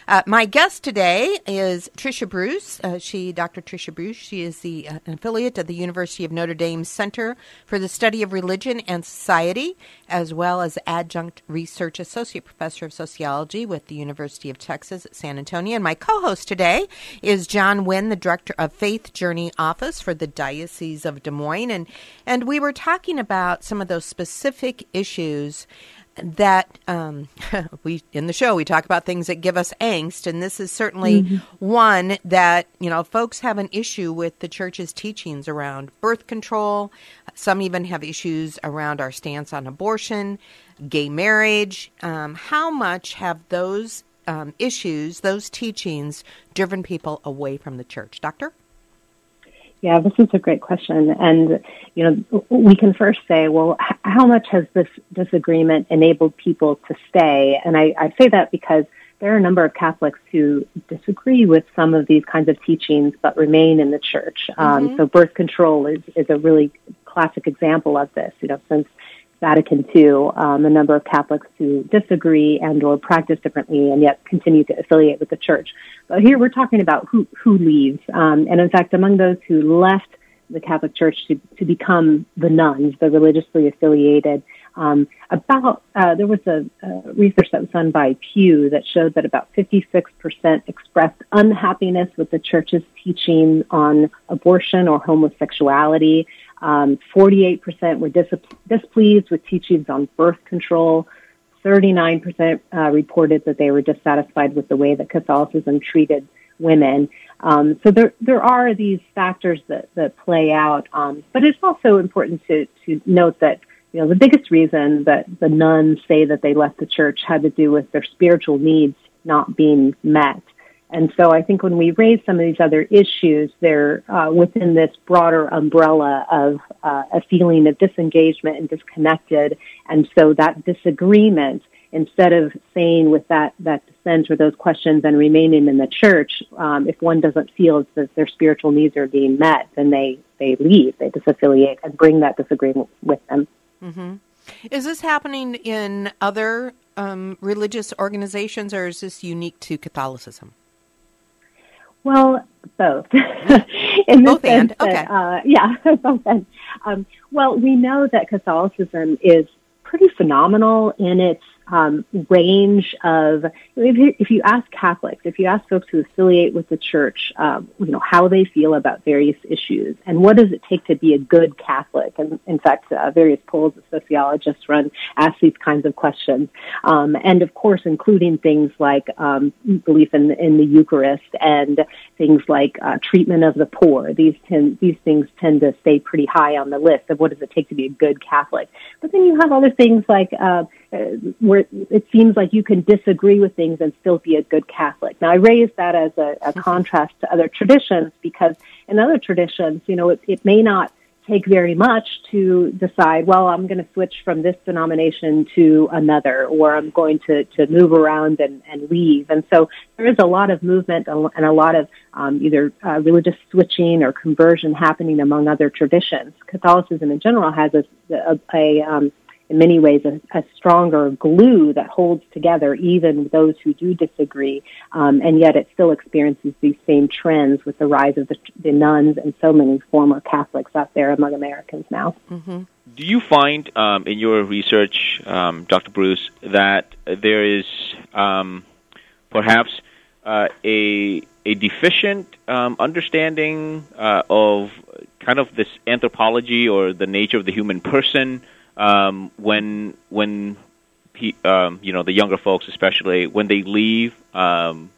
Uh, my guest today is Trisha Bruce. Uh, she, Doctor Trisha Bruce, she is the uh, an affiliate of the University of Notre Dame Center for the Study of Religion and Society, as well as adjunct research associate professor of sociology with the University of Texas at San Antonio. And my co-host today is John Wynn, the director of Faith Journey Office for the Diocese of Des Moines. And, and we were talking about some of those specific issues that um, we in the show, we talk about things that give us angst, and this is certainly mm-hmm. one that, you know, folks have an issue with the church's teachings around birth control. Some even have issues around our stance on abortion, gay marriage. Um, how much have those um, issues, those teachings, driven people away from the church? Doctor? Yeah, this is a great question. And, you know, we can first say, well, h- how much has this disagreement enabled people to stay? And I, I say that because there are a number of Catholics who disagree with some of these kinds of teachings but remain in the church. Um, mm-hmm. So birth control is, is a really classic example of this. You know, since Vatican two, um, a number of Catholics who disagree and or practice differently and yet continue to affiliate with the church. But here we're talking about who, who leaves. Um, and in fact, among those who left the Catholic Church to, to become the nuns, the religiously affiliated, um, about, uh, there was a, a research that was done by Pew that showed that about fifty-six percent expressed unhappiness with the church's teaching on abortion or homosexuality. Um, forty-eight percent were dis- displeased with teachings on birth control. thirty-nine percent uh, reported that they were dissatisfied with the way that Catholicism treated women. Um, so there there are these factors that, that play out. Um, but it's also important to, to note that, you know, the biggest reason that the nuns say that they left the church had to do with their spiritual needs not being met. And so I think when we raise some of these other issues, they're uh, within this broader umbrella of uh, a feeling of disengagement and disconnected. And so that disagreement, instead of saying with that, that dissent or those questions and remaining in the church, um, if one doesn't feel that their spiritual needs are being met, then they, they leave, they disaffiliate and bring that disagreement with them. Mm-hmm. Is this happening in other um, religious organizations, or is this unique to Catholicism? Well, both. In this both sense and, okay. That, uh, yeah, both and. Um, well, we know that Catholicism is pretty phenomenal in its um, range of, if you, if you ask Catholics, if you ask folks who affiliate with the church, um, you know, how they feel about various issues and what does it take to be a good Catholic. And in fact, uh, various polls that sociologists run ask these kinds of questions. Um, and of course, including things like um, belief in, in the Eucharist and things like uh, treatment of the poor. These tend, these things tend to stay pretty high on the list of what does it take to be a good Catholic. But then you have other things like, uh, where it seems like you can disagree with things and still be a good Catholic. Now, I raise that as a, a contrast to other traditions, because in other traditions, you know, it, it may not take very much to decide, well, I'm going to switch from this denomination to another, or I'm going to, to move around and, and leave. And so there is a lot of movement and a lot of um, either uh, religious switching or conversion happening among other traditions. Catholicism in general has a, a, a um, in many ways, a, a stronger glue that holds together even those who do disagree, um, and yet it still experiences these same trends with the rise of the, the nuns and so many former Catholics out there among Americans now. Mm-hmm. Do you find um, in your research, um, Doctor Bruce, that there is um, perhaps uh, a a deficient um, understanding uh, of kind of this anthropology or the nature of the human person? Um, when when he, um, you know, the younger folks, especially when they leave um,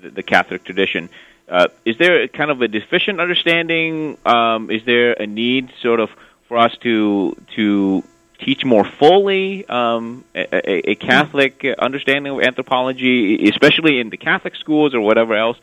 the, the Catholic tradition, uh, is there a kind of a deficient understanding? Um, is there a need, sort of, for us to to teach more fully um, a, a Catholic understanding of anthropology, especially in the Catholic schools or whatever else?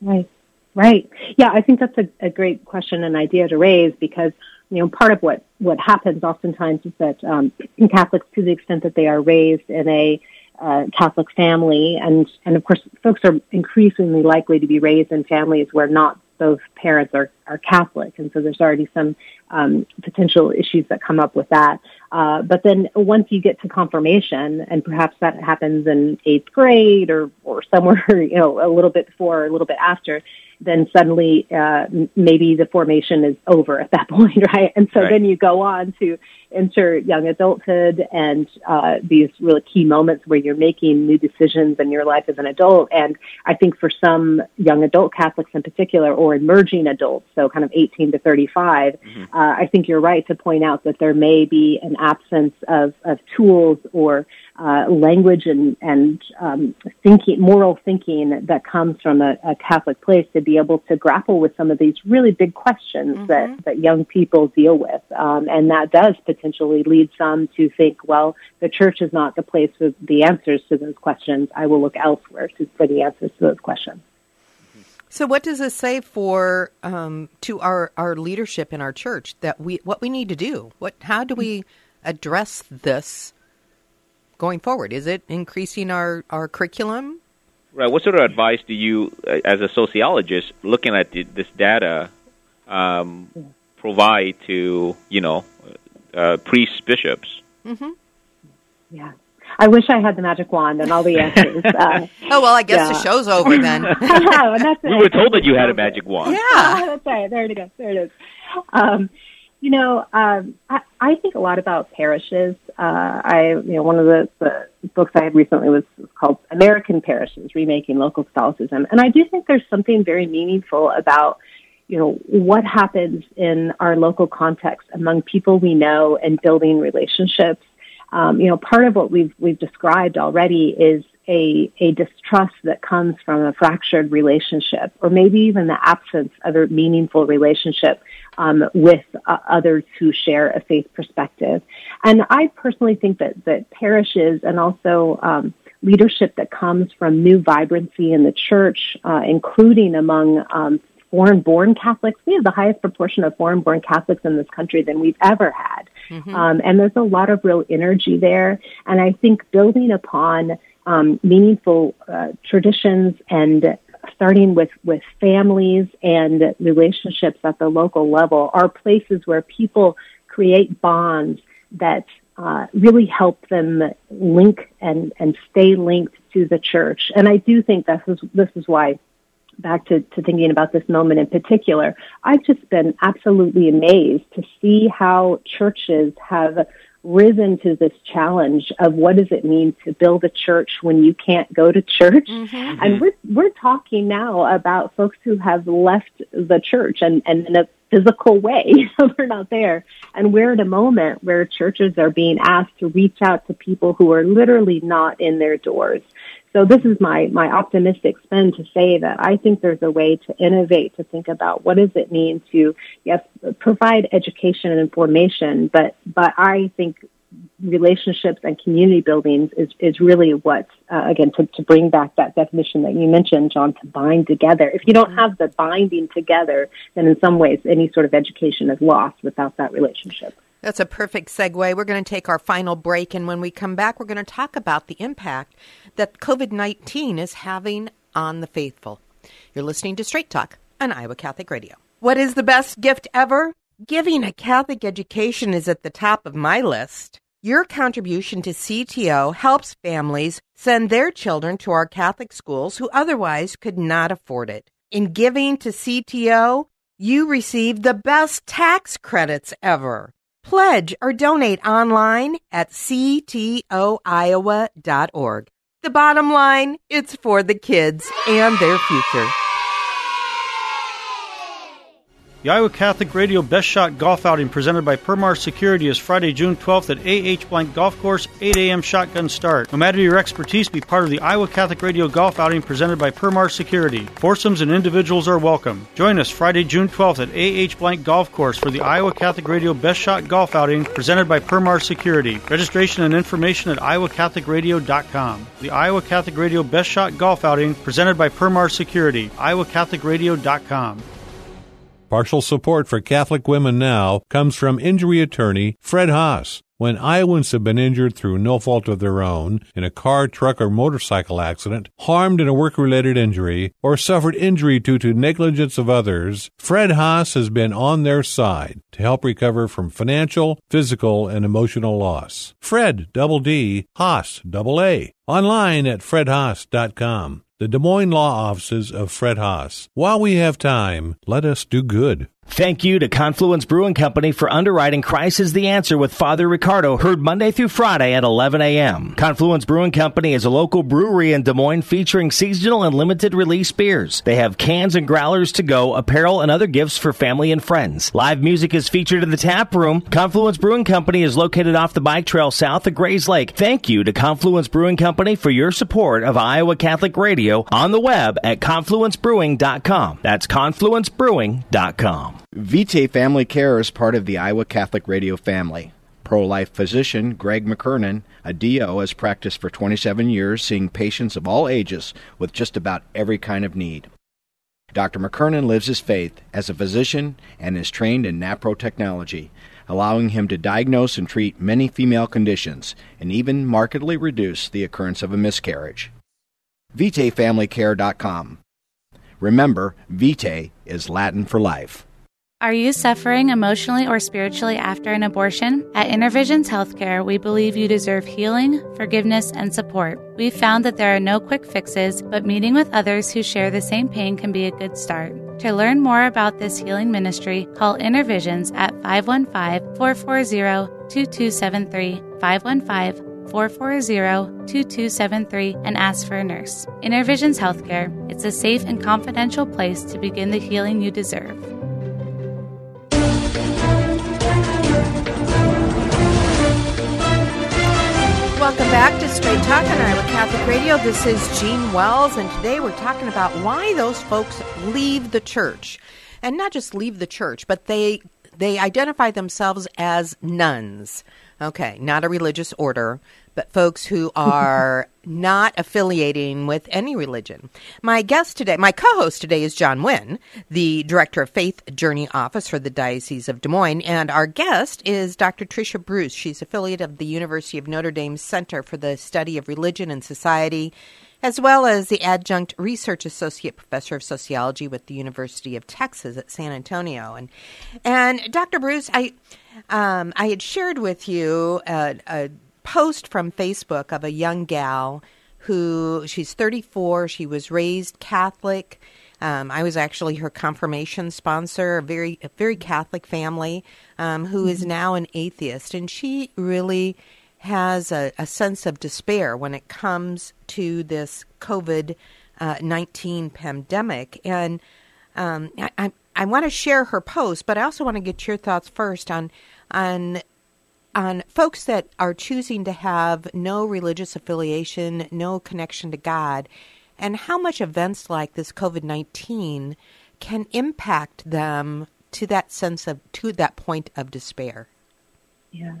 Right, right. Yeah, I think that's a, a great question and idea to raise, because, you know, part of what, what happens oftentimes is that um, Catholics, to the extent that they are raised in a uh, Catholic family, and, and of course, folks are increasingly likely to be raised in families where not both parents are, are Catholic, and so there's already some um, potential issues that come up with that. Uh, but then once you get to confirmation, and perhaps that happens in eighth grade or, or somewhere, you know, a little bit before or a little bit after, then suddenly uh, maybe the formation is over at that point, right? And so right. Then you go on to enter young adulthood and uh, these really key moments where you're making new decisions in your life as an adult. And I think for some young adult Catholics in particular, or emerging adults, so kind of eighteen to thirty-five, mm-hmm. uh, I think you're right to point out that there may be an absence of, of tools or uh, language and, and um, thinking, moral thinking that comes from a, a Catholic place to be able to grapple with some of these really big questions mm-hmm. that, that young people deal with. Um, and that does potentially lead some to think, well, the church is not the place with the answers to those questions. I will look elsewhere to, for the answers to those questions. So what does this say for um, to our, our leadership in our church, that we what we need to do? What How do we address this going forward? Is it increasing our, our curriculum? Right. What sort of advice do you, as a sociologist, looking at this data, um, provide to, you know, uh, priests, bishops? Mm-hmm. Yeah. I wish I had the magic wand and all the answers. Uh, oh, well, I guess yeah. The show's over then. Know, that's we were told that you had a magic wand. Yeah. Oh, that's right. There it goes. There it is. Um, you know, um, I, I think a lot about parishes. Uh, I, you know, one of the, the books I had recently was called American Parishes, Remaking Local Catholicism. And I do think there's something very meaningful about, you know, what happens in our local context among people we know and building relationships. Um, you know, part of what we've we've described already is a a distrust that comes from a fractured relationship, or maybe even the absence of a meaningful relationship um, with uh, others who share a faith perspective. And I personally think that that parishes and also um, leadership that comes from new vibrancy in the church, uh, including among um, foreign-born Catholics. We have the highest proportion of foreign-born Catholics in this country than we've ever had. Mm-hmm. Um, and there's a lot of real energy there. And I think building upon um, meaningful uh, traditions and starting with, with families and relationships at the local level are places where people create bonds that uh, really help them link and, and stay linked to the church. And I do think this is, this is why, back to, to thinking about this moment in particular, I've just been absolutely amazed to see how churches have risen to this challenge of what does it mean to build a church when you can't go to church. Mm-hmm. And we're, we're talking now about folks who have left the church and, and in a physical way. We're not there. And we're at a moment where churches are being asked to reach out to people who are literally not in their doors. So this is my, my optimistic spin to say that I think there's a way to innovate, to think about what does it mean to, yes, provide education and information, but, but I think relationships and community buildings is, is really what, uh, again, to, to bring back that definition that you mentioned, John, to bind together. If you don't have the binding together, then in some ways any sort of education is lost without that relationship. That's a perfect segue. We're going to take our final break, and when we come back, we're going to talk about the impact that COVID nineteen is having on the faithful. You're listening to Straight Talk on Iowa Catholic Radio. What is the best gift ever? Giving a Catholic education is at the top of my list. Your contribution to C T O helps families send their children to our Catholic schools who otherwise could not afford it. In giving to C T O, you receive the best tax credits ever. Pledge or donate online at C T O Iowa dot org. The bottom line, it's for the kids and their future. The Iowa Catholic Radio Best Shot Golf Outing presented by PerMar Security is Friday, June twelfth at A H. Blank Golf Course, eight a.m. shotgun start. No matter your expertise, be part of the Iowa Catholic Radio Golf Outing presented by PerMar Security. Foursomes and individuals are welcome. Join us Friday, June twelfth at A H. Blank Golf Course for the Iowa Catholic Radio Best Shot Golf Outing presented by PerMar Security. Registration and information at iowa catholic radio dot com. The Iowa Catholic Radio Best Shot Golf Outing presented by PerMar Security, iowa catholic radio dot com. Partial support for Catholic Women Now comes from injury attorney Fred Haas. When Iowans have been injured through no fault of their own in a car, truck, or motorcycle accident, harmed in a work-related injury, or suffered injury due to negligence of others, Fred Haas has been on their side to help recover from financial, physical, and emotional loss. Fred, double D, Haas, double A. Online at fred haas dot com. The Des Moines Law Offices of Fred Haas. While we have time, let us do good. Thank you to Confluence Brewing Company for underwriting Christ is the Answer with Father Ricardo, heard Monday through Friday at eleven a.m. Confluence Brewing Company is a local brewery in Des Moines featuring seasonal and limited release beers. They have cans and growlers to go, apparel, and other gifts for family and friends. Live music is featured in the tap room. Confluence Brewing Company is located off the bike trail south of Grays Lake. Thank you to Confluence Brewing Company for your support of Iowa Catholic Radio on the web at confluence brewing dot com. That's confluence brewing dot com. Vitae Family Care is part of the Iowa Catholic Radio family. Pro-life physician Greg McKernan, a D O, has practiced for twenty-seven years, seeing patients of all ages with just about every kind of need. Doctor McKernan lives his faith as a physician and is trained in NAPRO technology, allowing him to diagnose and treat many female conditions and even markedly reduce the occurrence of a miscarriage. vitae family care dot com. Remember, Vitae is Latin for life. Are you suffering emotionally or spiritually after an abortion? At Inner Visions Healthcare, we believe you deserve healing, forgiveness, and support. We've found that there are no quick fixes, but meeting with others who share the same pain can be a good start. To learn more about this healing ministry, call Inner Visions at five one five, four four zero, two two seven three, five one five, four four zero, two two seven three, and ask for a nurse. Inner Visions Healthcare, it's a safe and confidential place to begin the healing you deserve. Welcome back to Straight Talk on Iowa Catholic Radio. This is Jean Wells, and today we're talking about why those folks leave the church. And not just leave the church, but they they identify themselves as nuns. Okay, not a religious order, but folks who are not affiliating with any religion. My guest today, my co-host today is John Wynn, the Director of Faith Journey Office for the Diocese of Des Moines, and our guest is Doctor Trisha Bruce. She's affiliate of the University of Notre Dame Center for the Study of Religion and Society, as well as the adjunct research associate professor of sociology with the University of Texas at San Antonio. And and Doctor Bruce, I um, I had shared with you a, a post from Facebook of a young gal who, she's thirty-four, she was raised Catholic. Um, I was actually her confirmation sponsor, a very, a very Catholic family, um, who mm-hmm. is now an atheist. And she really has a, a sense of despair when it comes to this COVID nineteen uh, pandemic. And um, I, I, I want to share her post, but I also want to get your thoughts first on on on folks that are choosing to have no religious affiliation, no connection to God, and how much events like this COVID nineteen can impact them to that sense of, to that point of despair. Yeah.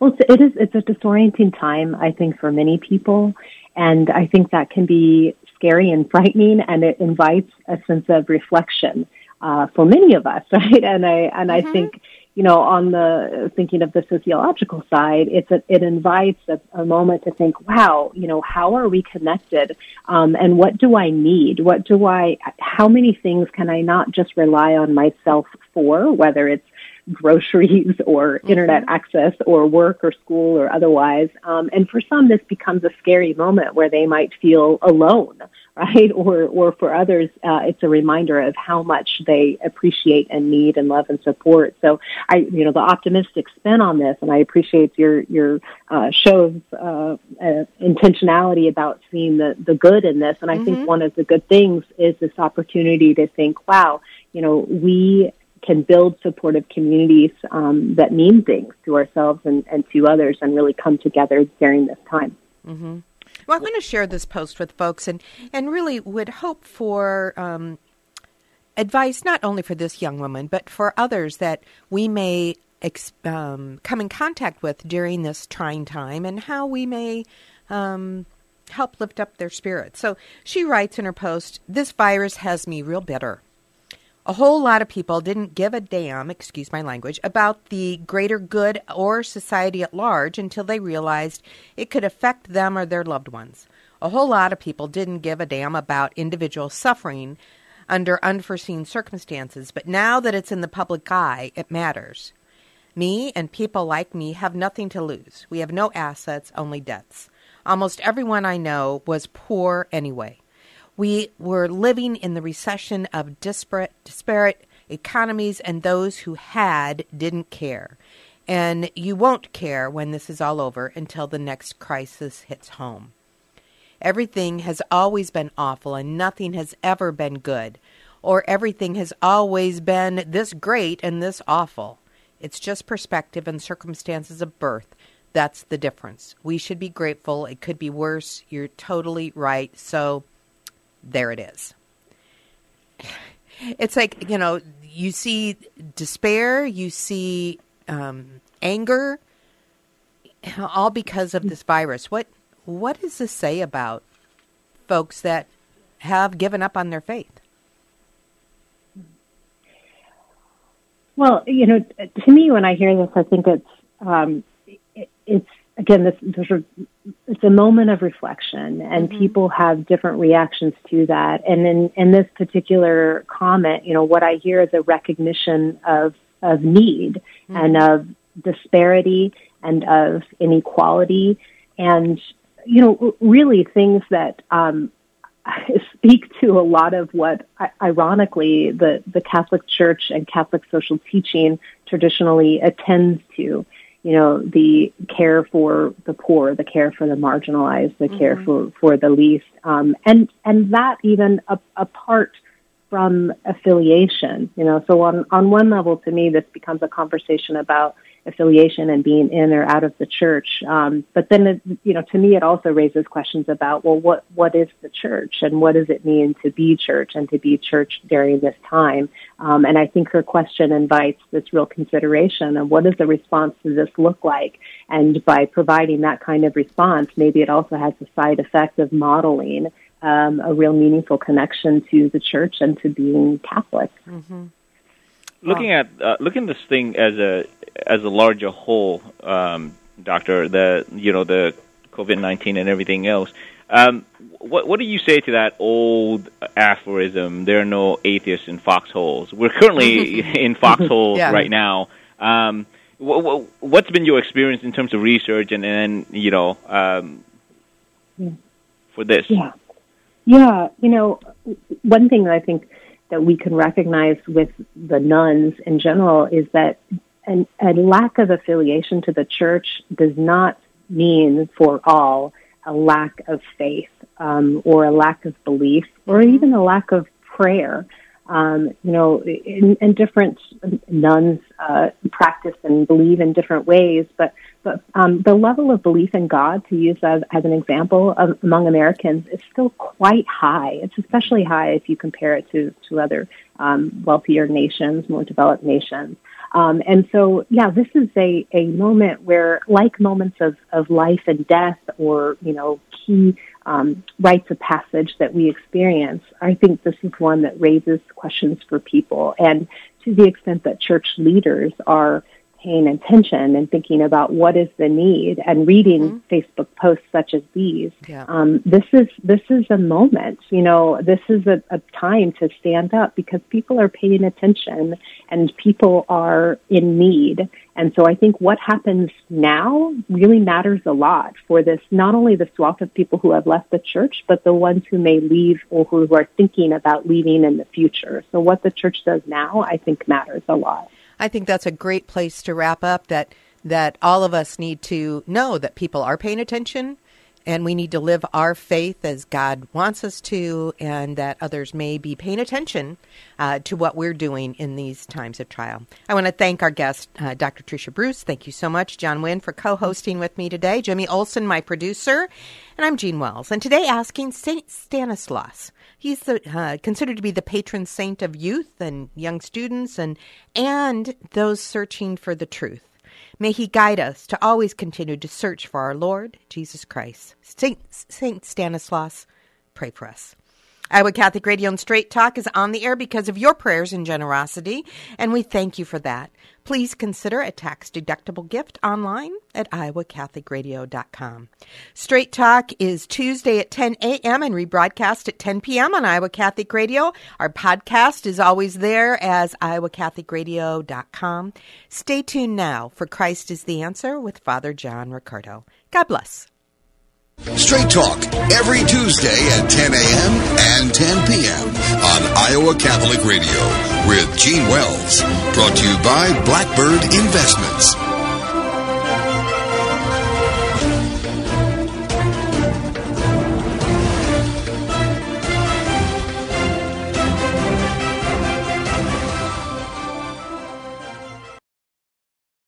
Well, it is, it's a disorienting time, I think, for many people, and I think that can be scary and frightening, and it invites a sense of reflection uh, for many of us, right? And I and mm-hmm. I think, you know, on the thinking of the sociological side, it's a, it invites a, a moment to think, wow, you know, how are we connected, um, and what do I need? What do I? How many things can I not just rely on myself for? Whether it's groceries or internet mm-hmm. access or work or school or otherwise. Um, and for some, this becomes a scary moment where they might feel alone, right? Or, or for others, uh, it's a reminder of how much they appreciate and need and love and support. So I, you know, the optimistic spin on this, and I appreciate your, your, uh, show's, uh, uh intentionality about seeing the, the good in this. And I mm-hmm. think one of the good things is this opportunity to think, wow, you know, we can build supportive communities um, that mean things to ourselves and, and to others, and really come together during this time. Mm-hmm. Well, I'm going to share this post with folks, and, and really would hope for um, advice not only for this young woman, but for others that we may ex- um, come in contact with during this trying time, and how we may um, help lift up their spirits. So she writes in her post, "This virus has me real bitter. A whole lot of people didn't give a damn, excuse my language, about the greater good or society at large until they realized it could affect them or their loved ones. A whole lot of people didn't give a damn about individual suffering under unforeseen circumstances, but now that it's in the public eye, it matters. Me and people like me have nothing to lose. We have no assets, only debts. Almost everyone I know was poor anyway. We were living in the recession of disparate, disparate economies, and those who had didn't care. And you won't care when this is all over until the next crisis hits home. Everything has always been awful, and nothing has ever been good, or everything has always been this great and this awful. It's just perspective and circumstances of birth. That's the difference. We should be grateful. It could be worse. You're totally right. So there it is." It's like, you know, you see despair, you see um, anger, all because of this virus. What what does this say about folks that have given up on their faith? Well, you know, to me, when I hear this, I think it's um, it, it's. Again, this, this it's a moment of reflection, and mm-hmm. people have different reactions to that. And in, in this particular comment, you know, what I hear is a recognition of, of need mm-hmm. and of disparity and of inequality, and, you know, really things that um, speak to a lot of what, ironically, the, the Catholic Church and Catholic social teaching traditionally attends to. You know, the care for the poor, the care for the marginalized, the mm-hmm. care for, for the least, um, and and that even a, apart from affiliation. You know, so on, on one level, to me, this becomes a conversation about affiliation and being in or out of the church. Um, but then, it, you know, to me, it also raises questions about, well, what, what is the church, and what does it mean to be church and to be church during this time? Um, and I think her question invites this real consideration of what does the response to this look like? And by providing that kind of response, maybe it also has the side effect of modeling um, a real meaningful connection to the church and to being Catholic. Mm-hmm. Looking wow. at uh, looking at this thing as a as a larger whole, um, Doctor, the you know the COVID nineteen and everything else. Um, what what do you say to that old aphorism? There are no atheists in foxholes. We're currently in foxholes yeah. right now. Um, wh- wh- what's been your experience in terms of research and and you know um, yeah. for this? Yeah, yeah. You know, one thing that I think that we can recognize with the nuns in general is that an, a lack of affiliation to the church does not mean for all a lack of faith um, or a lack of belief or even a lack of prayer. Um, you know, in, in different nuns uh, practice and believe in different ways, but but um, the level of belief in God, to use as, as an example, of, among Americans is still quite high. It's especially high if you compare it to, to other um, wealthier nations, more developed nations. Um, and so, yeah, this is a, a moment where, like moments of, of life and death or, you know, key um, rites of passage that we experience, I think this is one that raises questions for people. And to the extent that church leaders are paying attention and thinking about what is the need and reading mm-hmm. Facebook posts such as these, yeah. um, this is this is a moment, you know, this is a, a time to stand up because people are paying attention and people are in need. And so I think what happens now really matters a lot for this, not only the swath of people who have left the church, but the ones who may leave or who are thinking about leaving in the future. So what the church does now, I think, matters a lot. I think that's a great place to wrap up, that that all of us need to know that people are paying attention and we need to live our faith as God wants us to, and that others may be paying attention uh, to what we're doing in these times of trial. I want to thank our guest, uh, Doctor Trisha Bruce. Thank you so much, John Wynn, for co-hosting with me today, Jimmy Olson, my producer, and I'm Jean Wells. And today asking Saint Stanislaus. He's the, uh, considered to be the patron saint of youth and young students and and those searching for the truth. May he guide us to always continue to search for our Lord Jesus Christ. Saint, Saint Stanislaus, pray for us. Iowa Catholic Radio and Straight Talk is on the air because of your prayers and generosity, and we thank you for that. Please consider a tax-deductible gift online at iowa catholic radio dot com. Straight Talk is Tuesday at ten a.m. and rebroadcast at ten p.m. on Iowa Catholic Radio. Our podcast is always there as iowa catholic radio dot com. Stay tuned now for Christ is the Answer with Father John Ricardo. God bless. Straight Talk, every Tuesday at ten a.m. and ten p.m. on Iowa Catholic Radio with Jean Wells. Brought to you by Blackbird Investments.